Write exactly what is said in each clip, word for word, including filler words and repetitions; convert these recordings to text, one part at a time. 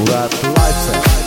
Murat Lifestyle.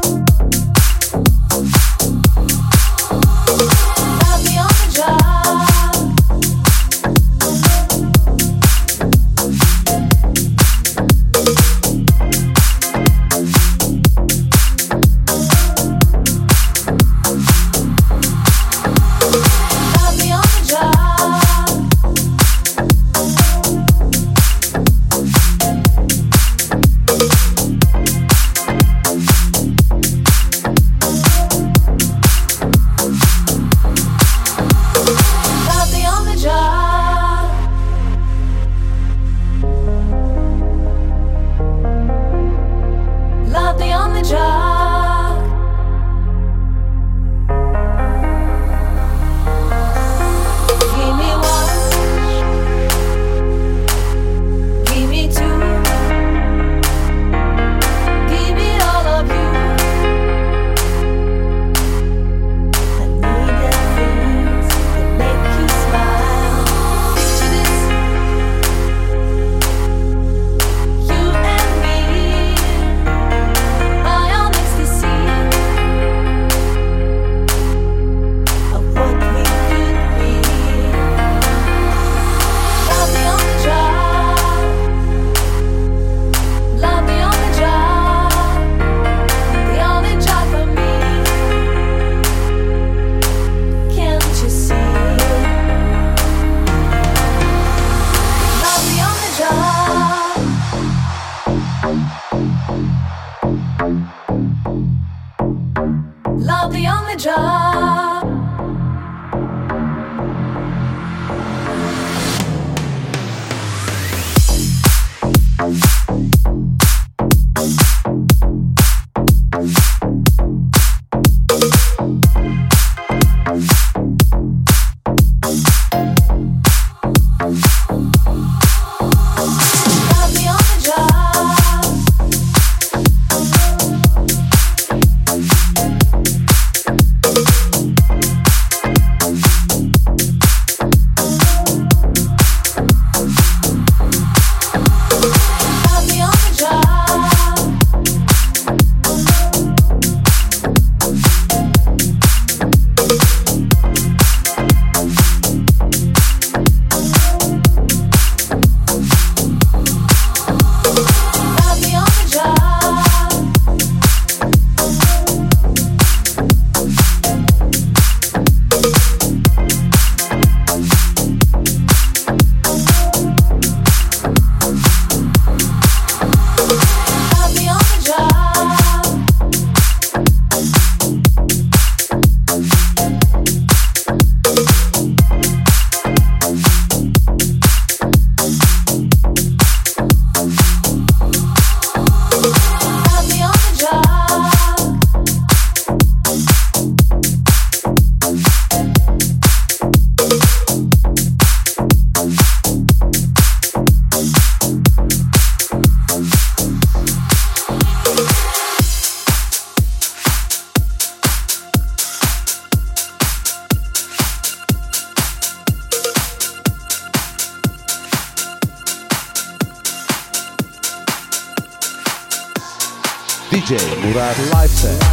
D J Murat live set.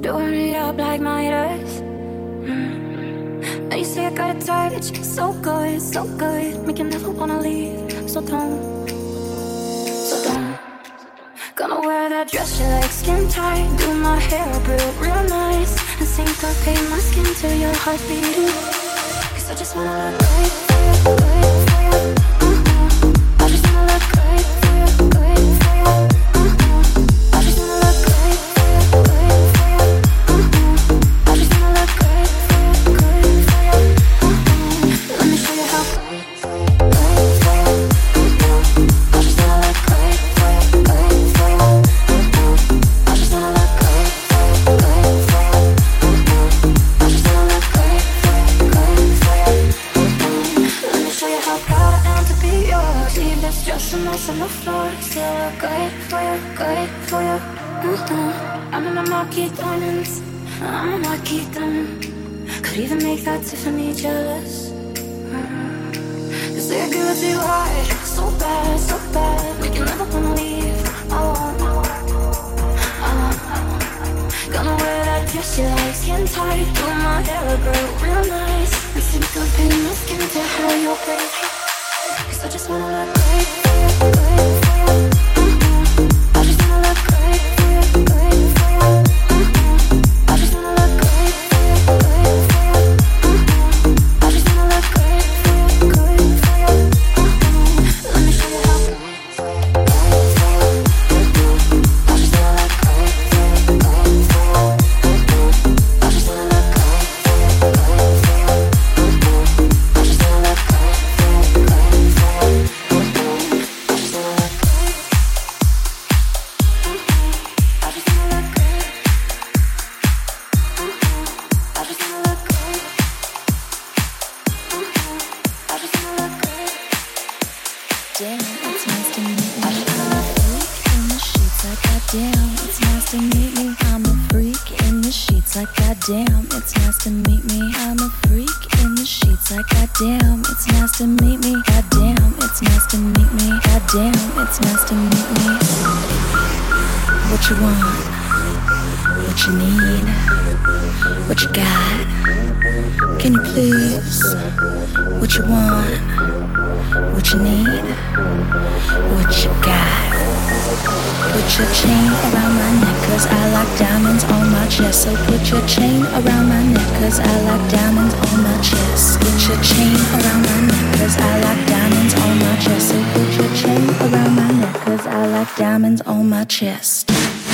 doing it up like Midas. Mm. Now you say I got a touch, so good, so good, make you never wanna leave. So don't, so don't. Gonna wear that dress you like, skin tight, do my hair up real, real nice, and sink up, paint my skin to your heartbeat. Cause I just wanna look right for you, right for you. Mm-hmm. I just wanna look right for you, right for you.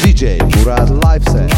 D J Murat live set.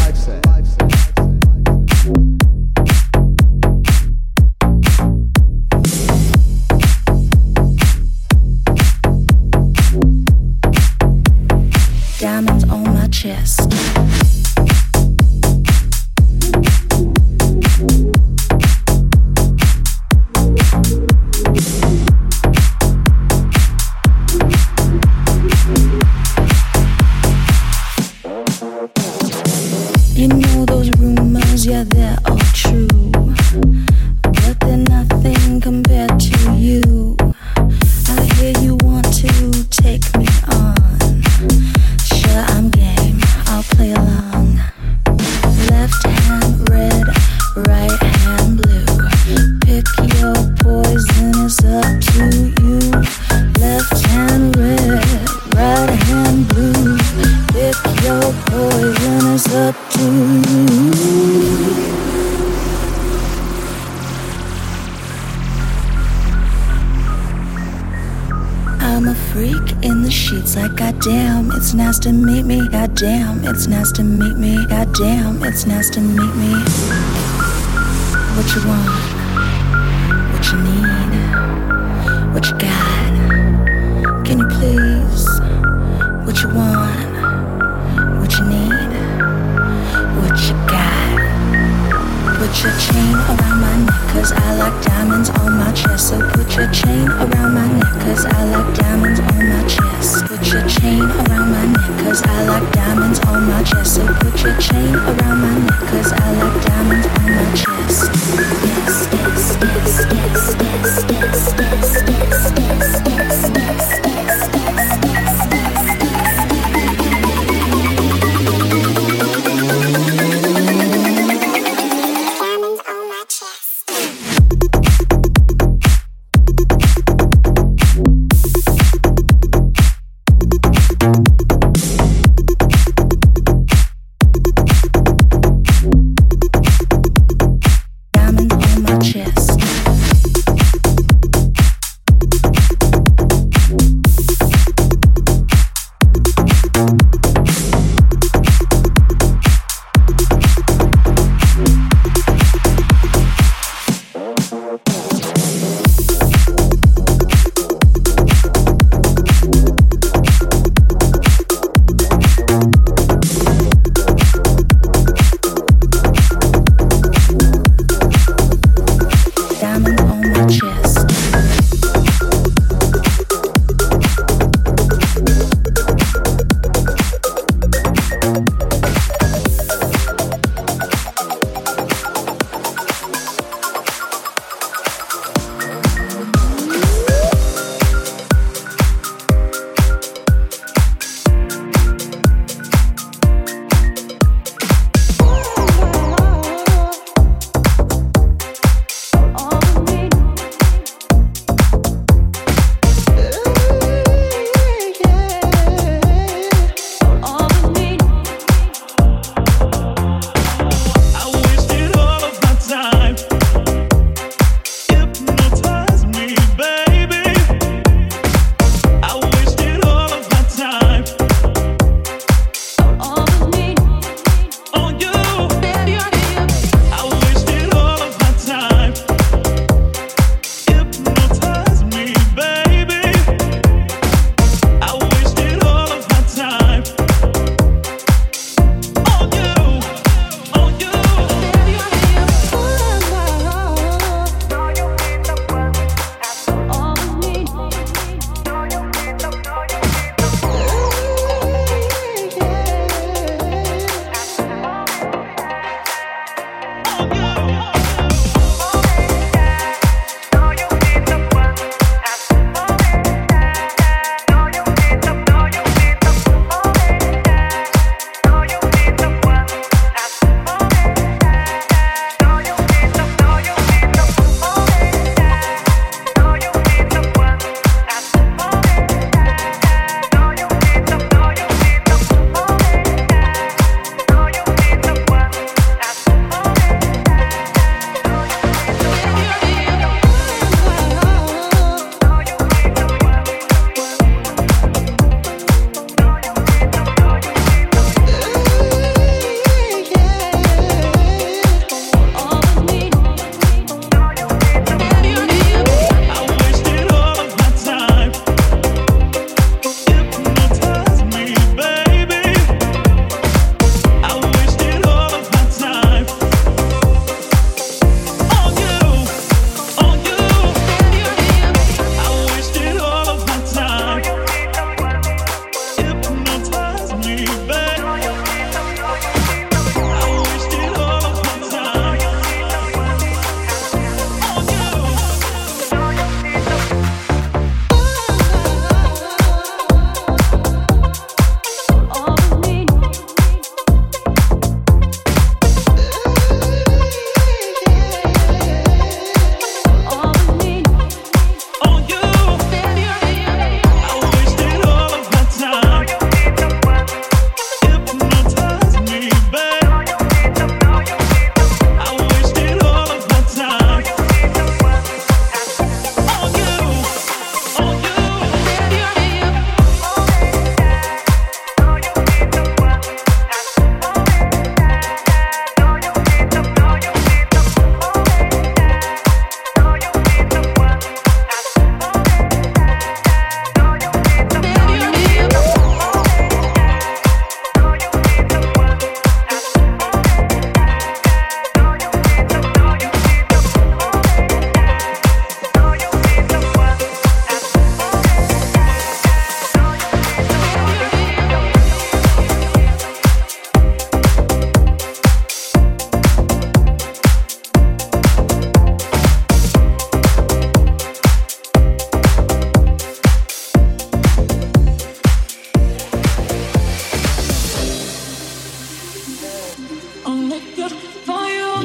make good fire.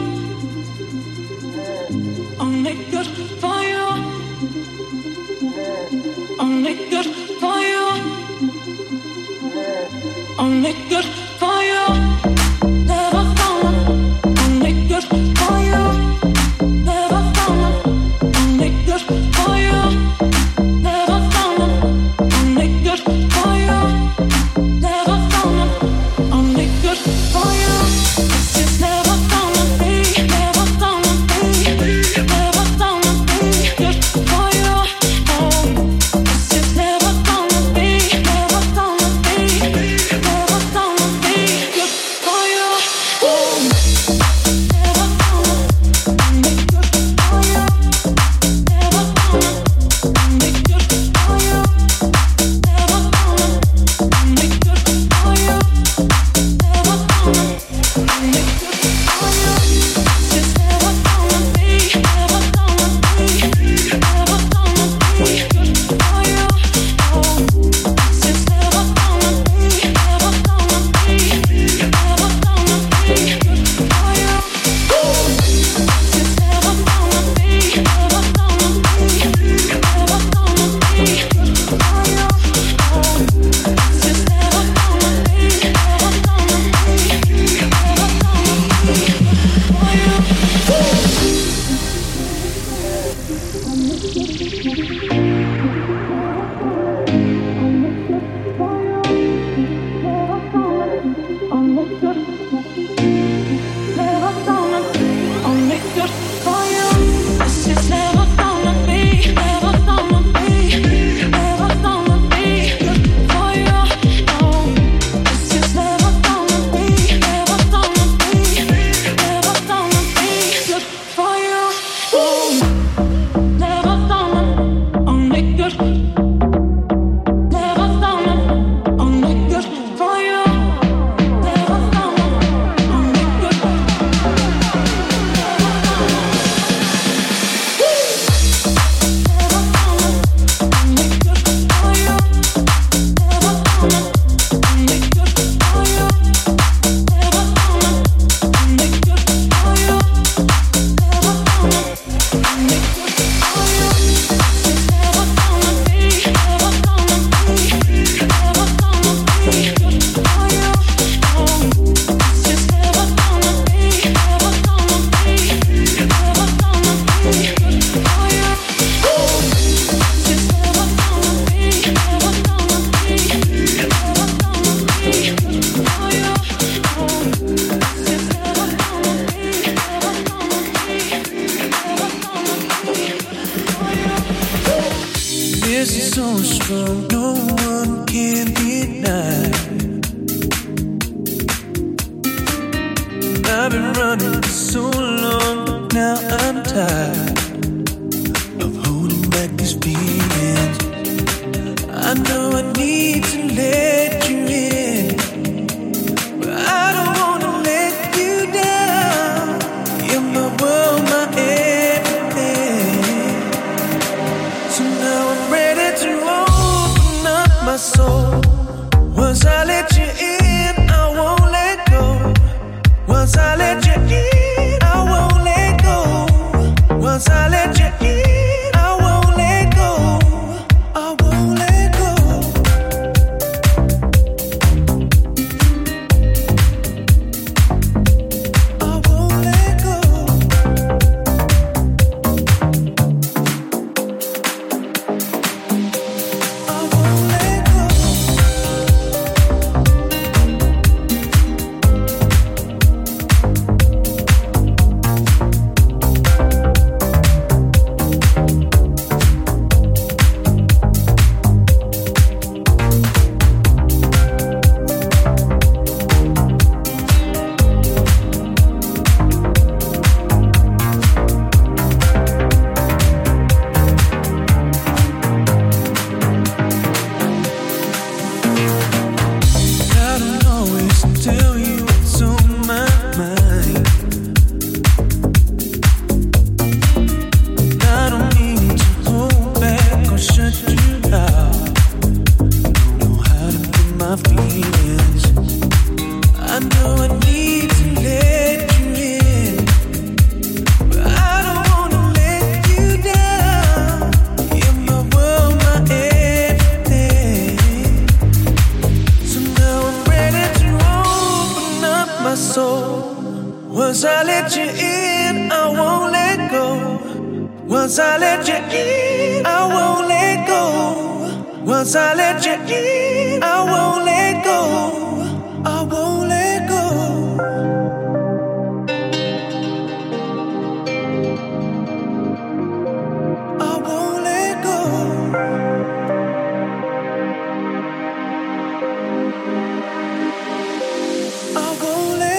I'll make good fire. I'll make good fire. I'll make good fire. Never fall. I'll make good fire. Never fall. I'll make good fire. Never fall. I'll make good fire. Never fall. I'll make good fire. Just never fall on me. Never fall on me. Never fall on me. Good fire. Just never fall on me. Never fall on me. Never fall on me. Good fire. Never fall on me. I'll make good fire. Never fall on me. I'll make good fire. Never fall on me. I'll make good fire. Never fall on me. I'll make good fire. Just never fall on me. Never fall on me. Never fall on me. Good fire. Just never fall on me. Never fall on me. Never fall on me. Good fire. Just never fall on me. Never fall on me. Never fall on me. Good fire. Just never fall on me. Never fall on me. Never fall on me. Good fire. This is so strong, no one can deny. I've been running for so long, but now I'm tired of holding back these feelings. I know I need to let you in, but I don't wanna let you down. You're my world, my everything. So now I'm ready to open up my soul. Once I let you in, I won't let go. Once I let you in, I won't let go. Once I let you in, I won't let go. I won't let go. Once I let you in, I won't let go. Once I let you in, I won't let go. Once I let you in, I won't let go. I won't let go. I won't let go. I won't let go.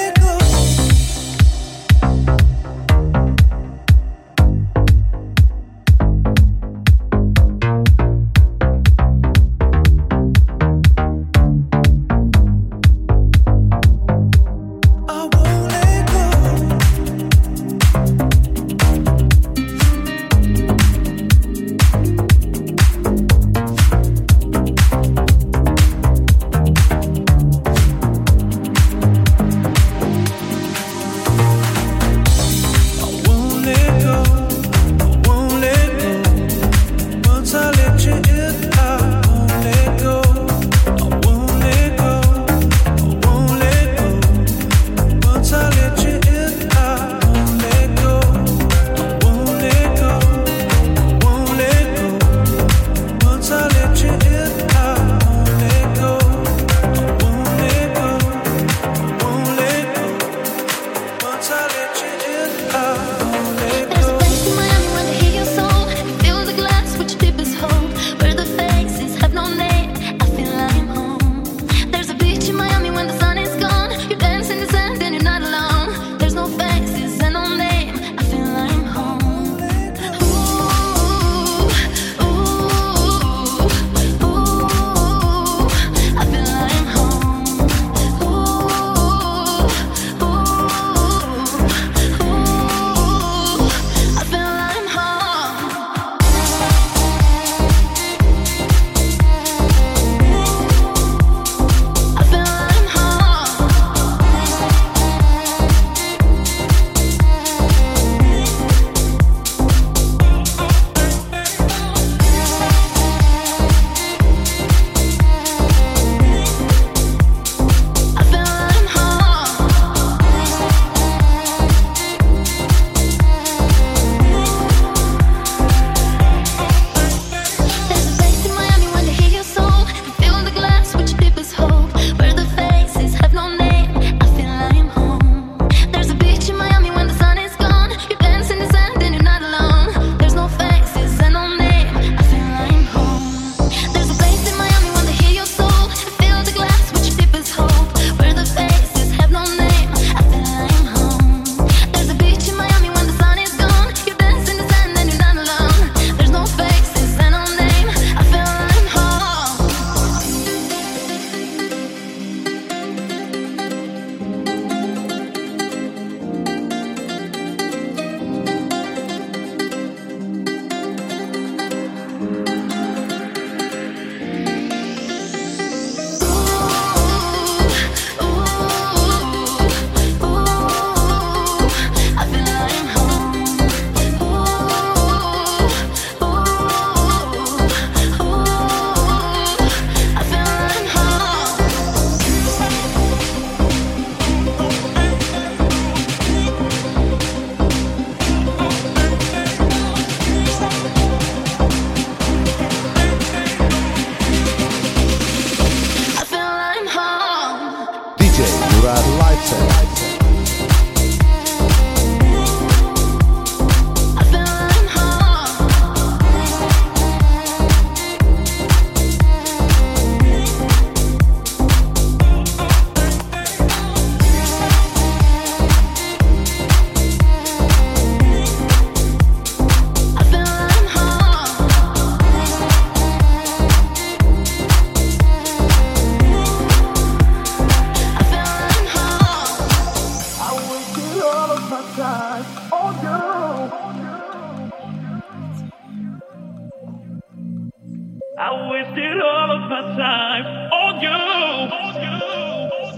Time on you, on you,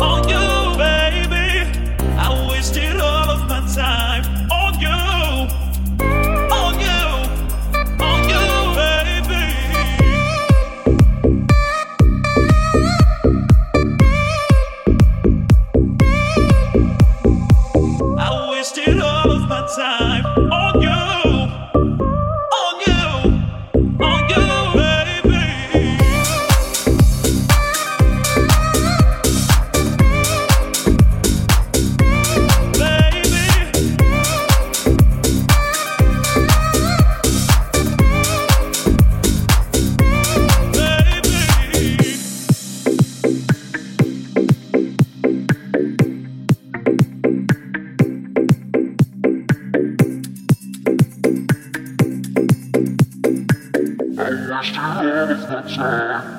on you, baby. and last time is the time, is the time.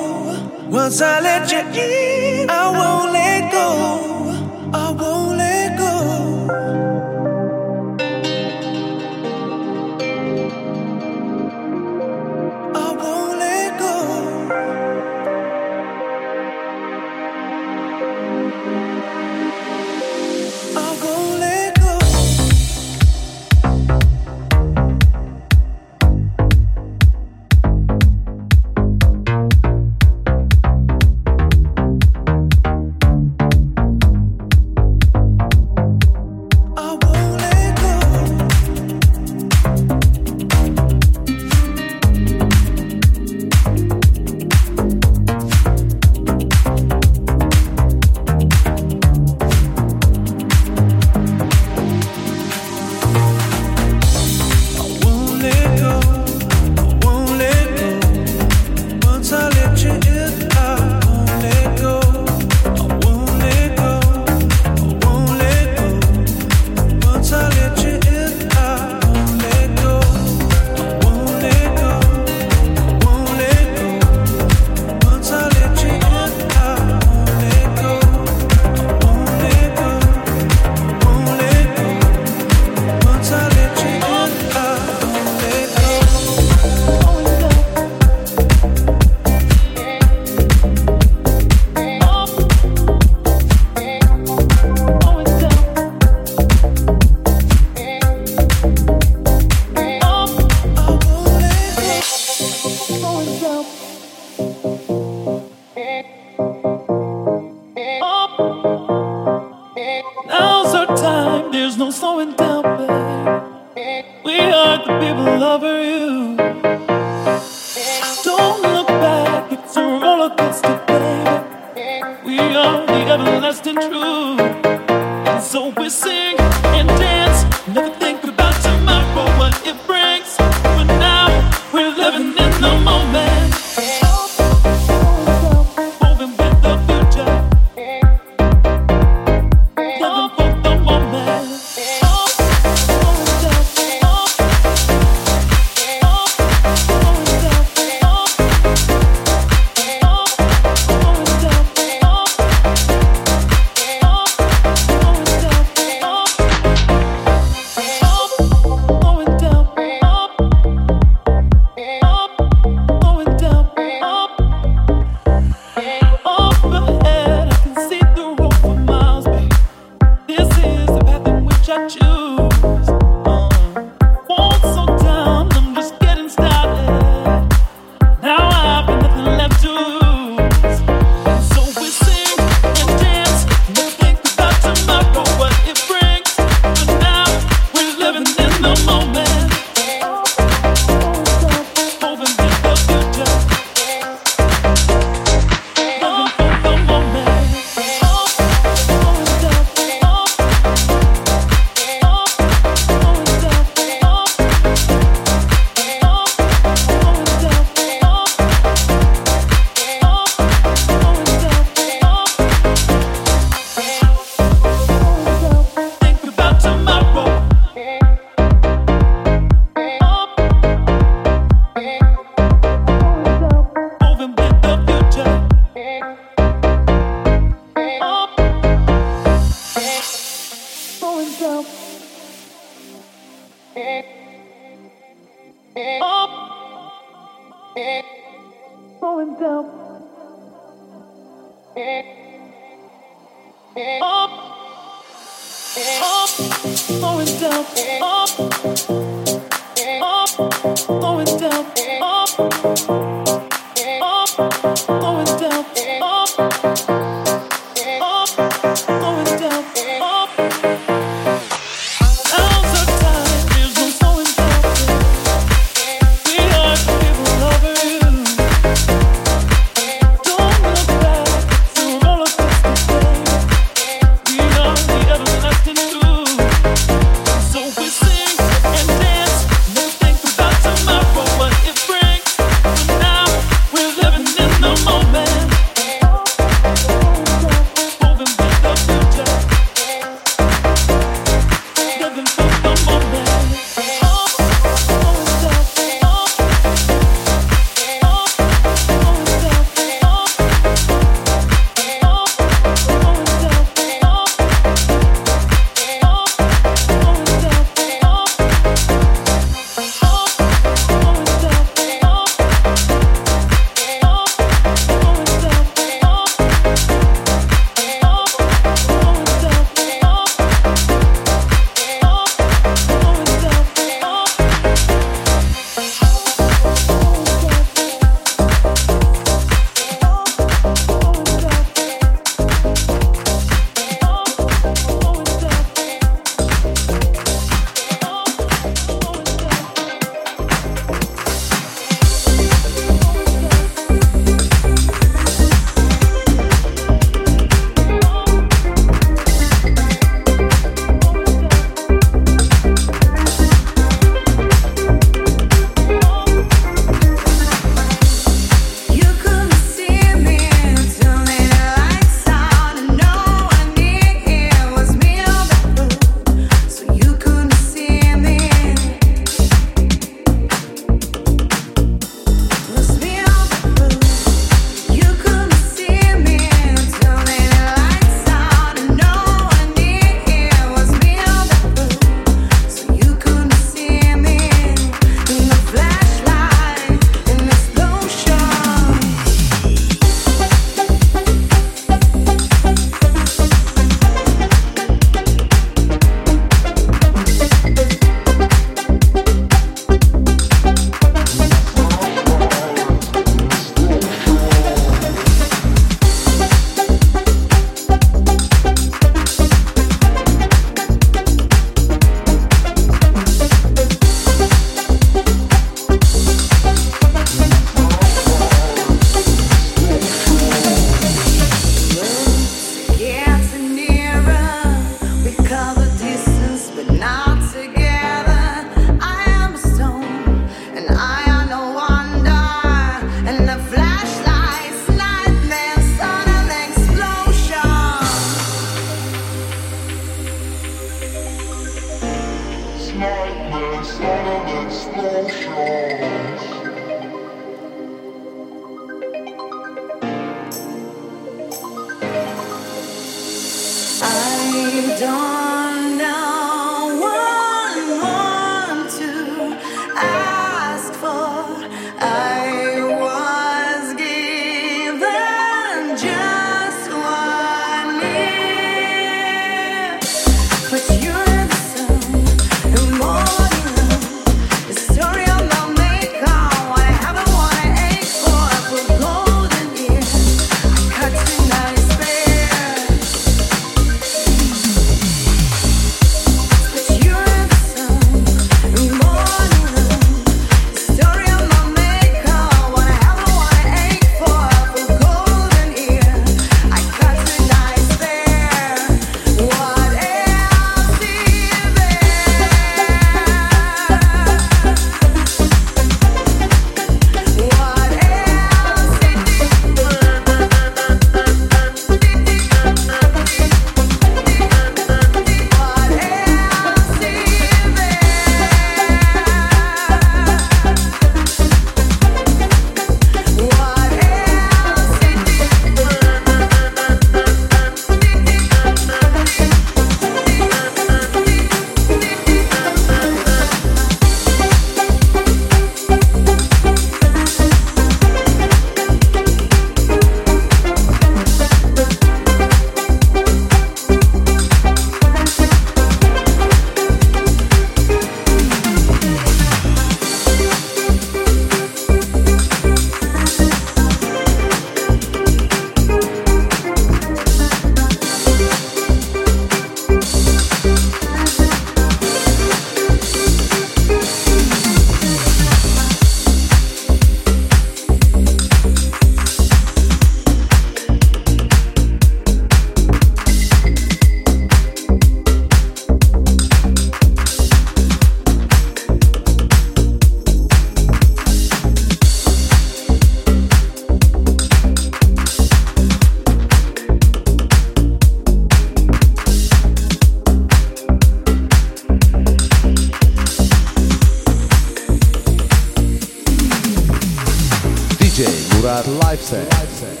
Murat Lifeset.